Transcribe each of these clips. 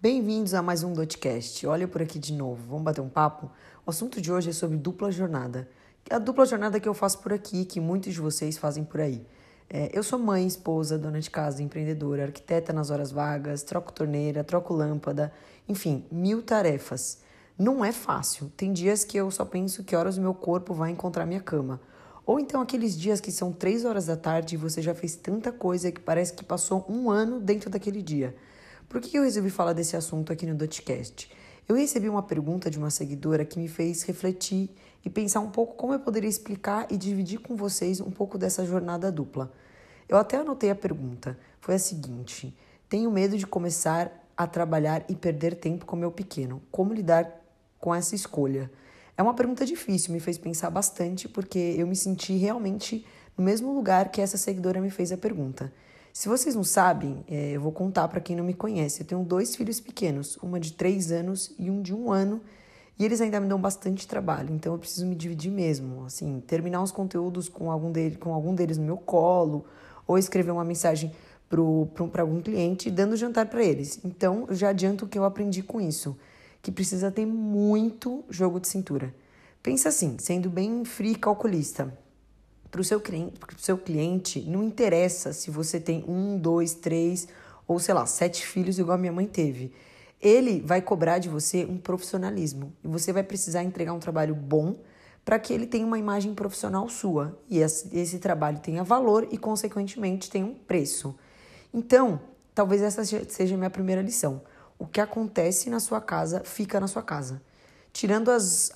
Bem-vindos a mais um Dotcast. Olha eu por aqui de novo, vamos bater um papo? O assunto de hoje é sobre dupla jornada. A dupla jornada que eu faço por aqui, que muitos de vocês fazem por aí. Eu sou mãe, esposa, dona de casa, empreendedora, arquiteta nas horas vagas, troco torneira, troco lâmpada, enfim, mil tarefas. Não é fácil. Tem dias que eu só penso que horas o meu corpo vai encontrar minha cama. Ou então aqueles dias que são 3 horas da tarde e você já fez tanta coisa que parece que passou um ano dentro daquele dia. Por que eu resolvi falar desse assunto aqui no Dotcast? Eu recebi uma pergunta de uma seguidora que me fez refletir e pensar um pouco como eu poderia explicar e dividir com vocês um pouco dessa jornada dupla. Eu até anotei a pergunta. Foi a seguinte: tenho medo de começar a trabalhar e perder tempo com meu pequeno. Como lidar com essa escolha? É uma pergunta difícil, me fez pensar bastante, porque eu me senti realmente no mesmo lugar que essa seguidora me fez a pergunta. Se vocês não sabem, eu vou contar para quem não me conhece. Eu tenho 2 filhos pequenos, uma de 3 anos e um de 1 ano, e eles ainda me dão bastante trabalho, então eu preciso me dividir mesmo, assim, terminar os conteúdos com algum deles no meu colo, ou escrever uma mensagem para algum cliente, dando jantar para eles. Então, eu já adianto o que eu aprendi com isso, que precisa ter muito jogo de cintura. Pensa assim, sendo bem frio e calculista. Para o seu cliente, não interessa se você tem 1, 2, 3 ou, sei lá, 7 filhos igual a minha mãe teve. Ele vai cobrar de você um profissionalismo e você vai precisar entregar um trabalho bom para que ele tenha uma imagem profissional sua e esse trabalho tenha valor e, consequentemente, tenha um preço. Então, talvez essa seja a minha primeira lição. O que acontece na sua casa, fica na sua casa. Tirando as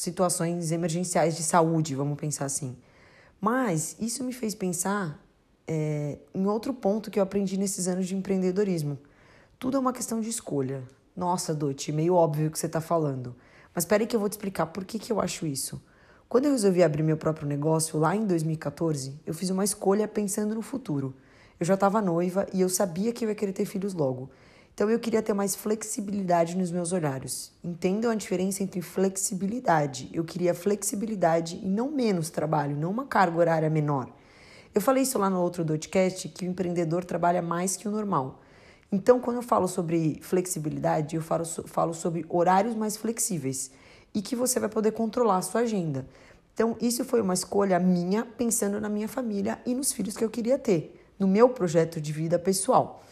situações emergenciais de saúde, vamos pensar assim. Mas isso me fez pensar em outro ponto que eu aprendi nesses anos de empreendedorismo. Tudo é uma questão de escolha. Nossa, Dot, meio óbvio o que você está falando. Mas espera aí que eu vou te explicar por que eu acho isso. Quando eu resolvi abrir meu próprio negócio, lá em 2014, eu fiz uma escolha pensando no futuro. Eu já estava noiva e eu sabia que eu ia querer ter filhos logo. Então, eu queria ter mais flexibilidade nos meus horários. Entendam a diferença entre flexibilidade. Eu queria flexibilidade e não menos trabalho, não uma carga horária menor. Eu falei isso lá no outro podcast, que o empreendedor trabalha mais que o normal. Então, quando eu falo sobre flexibilidade, eu falo sobre horários mais flexíveis e que você vai poder controlar a sua agenda. Então, isso foi uma escolha minha, pensando na minha família e nos filhos que eu queria ter, no meu projeto de vida pessoal.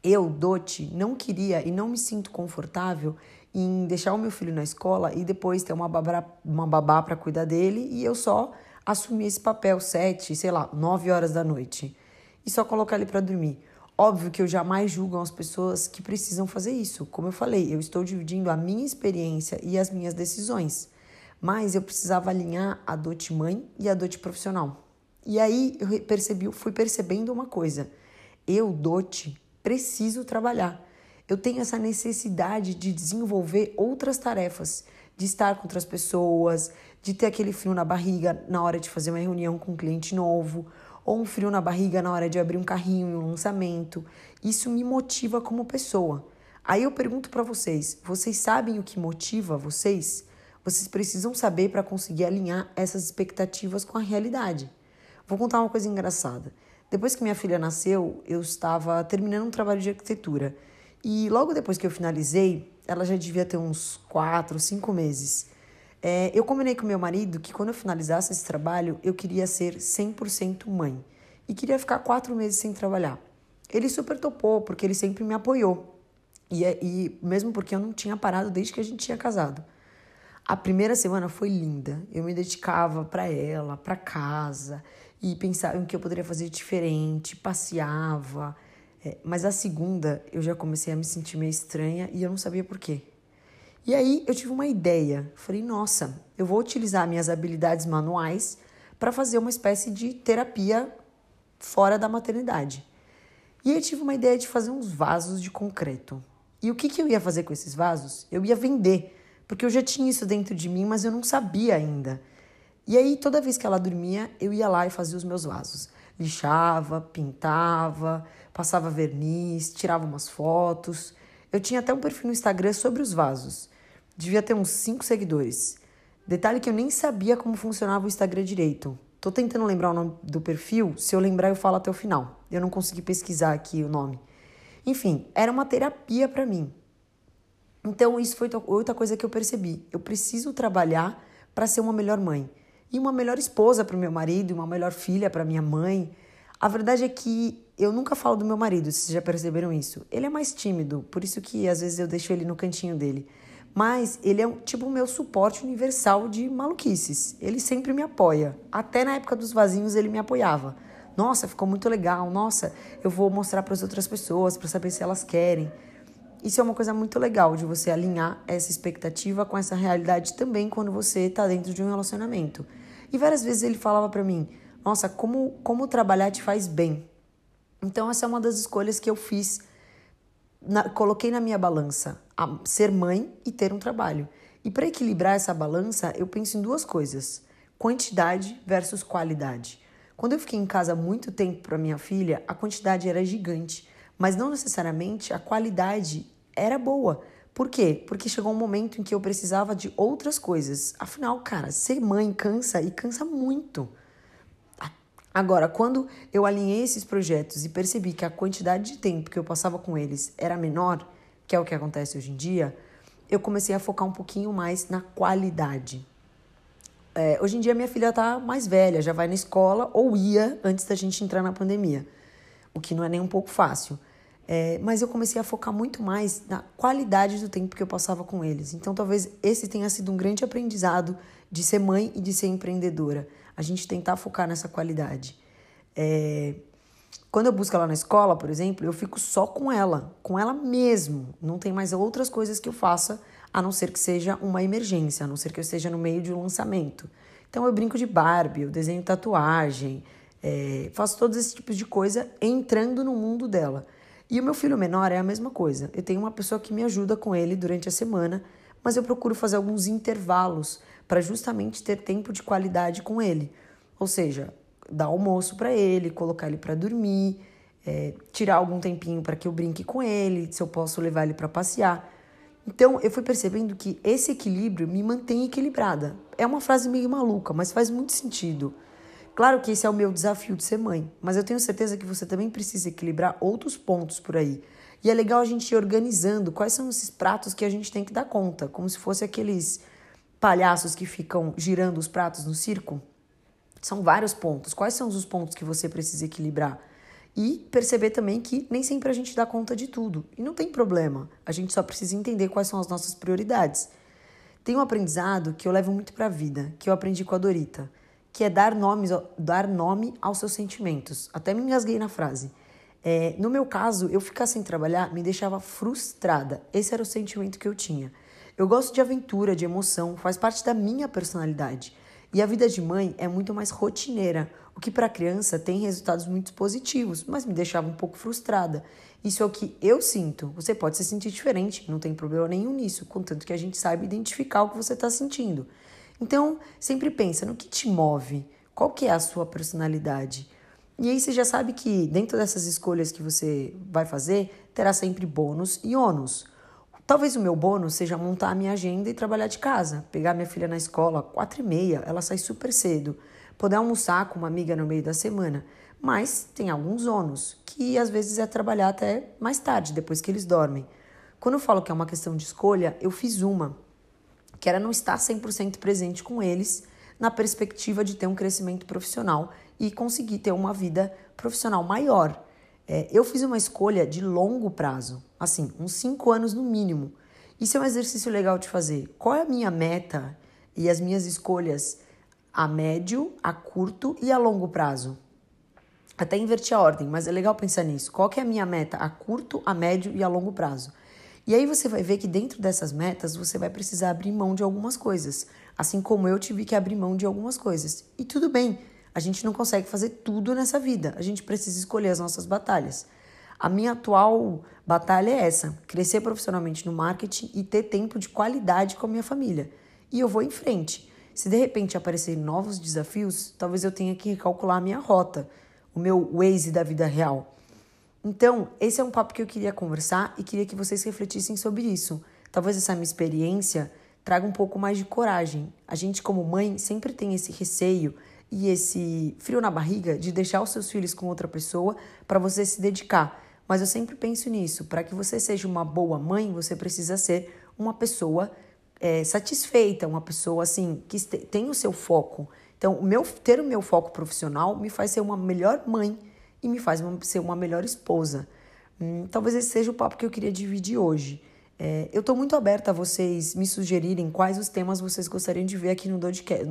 Eu, Dot, não queria e não me sinto confortável em deixar o meu filho na escola e depois ter uma babá para cuidar dele e eu só assumir esse papel 9 horas da noite e só colocar ele para dormir. Óbvio que eu jamais julgo as pessoas que precisam fazer isso. Como eu falei, eu estou dividindo a minha experiência e as minhas decisões. Mas eu precisava alinhar a Dot mãe e a Dot profissional. E aí eu fui percebendo uma coisa. Eu, Dot, preciso trabalhar. Eu tenho essa necessidade de desenvolver outras tarefas, de estar com outras pessoas, de ter aquele frio na barriga na hora de fazer uma reunião com um cliente novo, ou um frio na barriga na hora de abrir um carrinho e um lançamento. Isso me motiva como pessoa. Aí eu pergunto para vocês, vocês sabem o que motiva vocês? Vocês precisam saber para conseguir alinhar essas expectativas com a realidade. Vou contar uma coisa engraçada. Depois que minha filha nasceu, eu estava terminando um trabalho de arquitetura. E logo depois que eu finalizei, ela já devia ter uns 4, 5 meses. Eu combinei com meu marido que quando eu finalizasse esse trabalho, eu queria ser 100% mãe. E queria ficar 4 meses sem trabalhar. Ele super topou, porque ele sempre me apoiou. E mesmo porque eu não tinha parado desde que a gente tinha casado. A primeira semana foi linda. Eu me dedicava para ela, para casa, e pensava em o que eu poderia fazer diferente, passeava. Mas a segunda, eu já comecei a me sentir meio estranha e eu não sabia por quê. E aí, eu tive uma ideia. Falei, nossa, eu vou utilizar minhas habilidades manuais para fazer uma espécie de terapia fora da maternidade. E aí, eu tive uma ideia de fazer uns vasos de concreto. E o que eu ia fazer com esses vasos? Eu ia vender, porque eu já tinha isso dentro de mim, mas eu não sabia ainda. E aí, toda vez que ela dormia, eu ia lá e fazia os meus vasos. Lixava, pintava, passava verniz, tirava umas fotos. Eu tinha até um perfil no Instagram sobre os vasos. Devia ter uns 5 seguidores. Detalhe que eu nem sabia como funcionava o Instagram direito. Tô tentando lembrar o nome do perfil. Se eu lembrar, eu falo até o final. Eu não consegui pesquisar aqui o nome. Enfim, era uma terapia para mim. Então, isso foi outra coisa que eu percebi. Eu preciso trabalhar para ser uma melhor mãe. E uma melhor esposa para o meu marido, uma melhor filha para minha mãe. A verdade é que eu nunca falo do meu marido, vocês já perceberam isso. Ele é mais tímido, por isso que às vezes eu deixo ele no cantinho dele. Mas ele é tipo o meu suporte universal de maluquices. Ele sempre me apoia. Até na época dos vazinhos ele me apoiava. Nossa, ficou muito legal. Nossa, eu vou mostrar para as outras pessoas, para saber se elas querem. Isso é uma coisa muito legal, de você alinhar essa expectativa com essa realidade também quando você está dentro de um relacionamento. E várias vezes ele falava para mim, nossa, como trabalhar te faz bem. Então essa é uma das escolhas que eu fiz, coloquei na minha balança, ser mãe e ter um trabalho. E para equilibrar essa balança, eu penso em duas coisas, quantidade versus qualidade. Quando eu fiquei em casa muito tempo para minha filha, a quantidade era gigante. Mas não necessariamente a qualidade era boa. Por quê? Porque chegou um momento em que eu precisava de outras coisas. Afinal, cara, ser mãe cansa e cansa muito. Agora, quando eu alinhei esses projetos e percebi que a quantidade de tempo que eu passava com eles era menor, que é o que acontece hoje em dia, eu comecei a focar um pouquinho mais na qualidade. Hoje em dia, minha filha tá mais velha, já vai na escola ou ia antes da gente entrar na pandemia, o que não é nem um pouco fácil. Mas eu comecei a focar muito mais na qualidade do tempo que eu passava com eles. Então, talvez esse tenha sido um grande aprendizado de ser mãe e de ser empreendedora. A gente tentar focar nessa qualidade. Quando eu busco ela na escola, por exemplo, eu fico só com ela mesmo. Não tem mais outras coisas que eu faça, a não ser que seja uma emergência, a não ser que eu esteja no meio de um lançamento. Então, eu brinco de Barbie, eu desenho tatuagem, faço todos esses tipos de coisa entrando no mundo dela. E o meu filho menor é a mesma coisa. Eu tenho uma pessoa que me ajuda com ele durante a semana, mas eu procuro fazer alguns intervalos para justamente ter tempo de qualidade com ele. Ou seja, dar almoço para ele, colocar ele para dormir, tirar algum tempinho para que eu brinque com ele, se eu posso levar ele para passear. Então, eu fui percebendo que esse equilíbrio me mantém equilibrada. É uma frase meio maluca, mas faz muito sentido. Claro que esse é o meu desafio de ser mãe, mas eu tenho certeza que você também precisa equilibrar outros pontos por aí. E é legal a gente ir organizando quais são esses pratos que a gente tem que dar conta, como se fosse aqueles palhaços que ficam girando os pratos no circo. São vários pontos. Quais são os pontos que você precisa equilibrar? E perceber também que nem sempre a gente dá conta de tudo. E não tem problema, a gente só precisa entender quais são as nossas prioridades. Tem um aprendizado que eu levo muito para a vida, que eu aprendi com a Dorita, que é dar nome aos seus sentimentos. Até me engasguei na frase. No meu caso, eu ficar sem trabalhar me deixava frustrada. Esse era o sentimento que eu tinha. Eu gosto de aventura, de emoção, faz parte da minha personalidade. E a vida de mãe é muito mais rotineira, o que para a criança tem resultados muito positivos, mas me deixava um pouco frustrada. Isso é o que eu sinto. Você pode se sentir diferente, não tem problema nenhum nisso, contanto que a gente saiba identificar o que você está sentindo. Então, sempre pensa no que te move, qual que é a sua personalidade. E aí você já sabe que dentro dessas escolhas que você vai fazer, terá sempre bônus e ônus. Talvez o meu bônus seja montar a minha agenda e trabalhar de casa, pegar minha filha na escola 4h30, ela sai super cedo, poder almoçar com uma amiga no meio da semana. Mas tem alguns ônus, que às vezes é trabalhar até mais tarde, depois que eles dormem. Quando eu falo que é uma questão de escolha, eu fiz uma, que era não estar 100% presente com eles na perspectiva de ter um crescimento profissional e conseguir ter uma vida profissional maior. Eu fiz uma escolha de longo prazo, assim, uns 5 anos no mínimo. Isso é um exercício legal de fazer. Qual é a minha meta e as minhas escolhas a médio, a curto e a longo prazo? Até inverti a ordem, mas é legal pensar nisso. Qual que é a minha meta a curto, a médio e a longo prazo? E aí você vai ver que dentro dessas metas você vai precisar abrir mão de algumas coisas, assim como eu tive que abrir mão de algumas coisas. E tudo bem, a gente não consegue fazer tudo nessa vida, a gente precisa escolher as nossas batalhas. A minha atual batalha é essa, crescer profissionalmente no marketing e ter tempo de qualidade com a minha família. E eu vou em frente. Se de repente aparecerem novos desafios, talvez eu tenha que recalcular a minha rota, o meu Waze da vida real. Então, esse é um papo que eu queria conversar e queria que vocês refletissem sobre isso. Talvez essa minha experiência traga um pouco mais de coragem. A gente, como mãe, sempre tem esse receio e esse frio na barriga de deixar os seus filhos com outra pessoa para você se dedicar. Mas eu sempre penso nisso. Para que você seja uma boa mãe, você precisa ser uma pessoa satisfeita, uma pessoa assim que tem o seu foco. Então, ter o meu foco profissional me faz ser uma melhor mãe e me faz ser uma melhor esposa. Talvez esse seja o papo que eu queria dividir hoje. Eu estou muito aberta a vocês me sugerirem quais os temas vocês gostariam de ver aqui no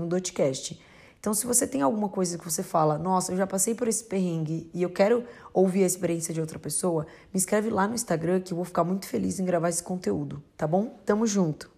Dotcast. Então, se você tem alguma coisa que você fala, nossa, eu já passei por esse perrengue e eu quero ouvir a experiência de outra pessoa, me escreve lá no Instagram que eu vou ficar muito feliz em gravar esse conteúdo, tá bom? Tamo junto!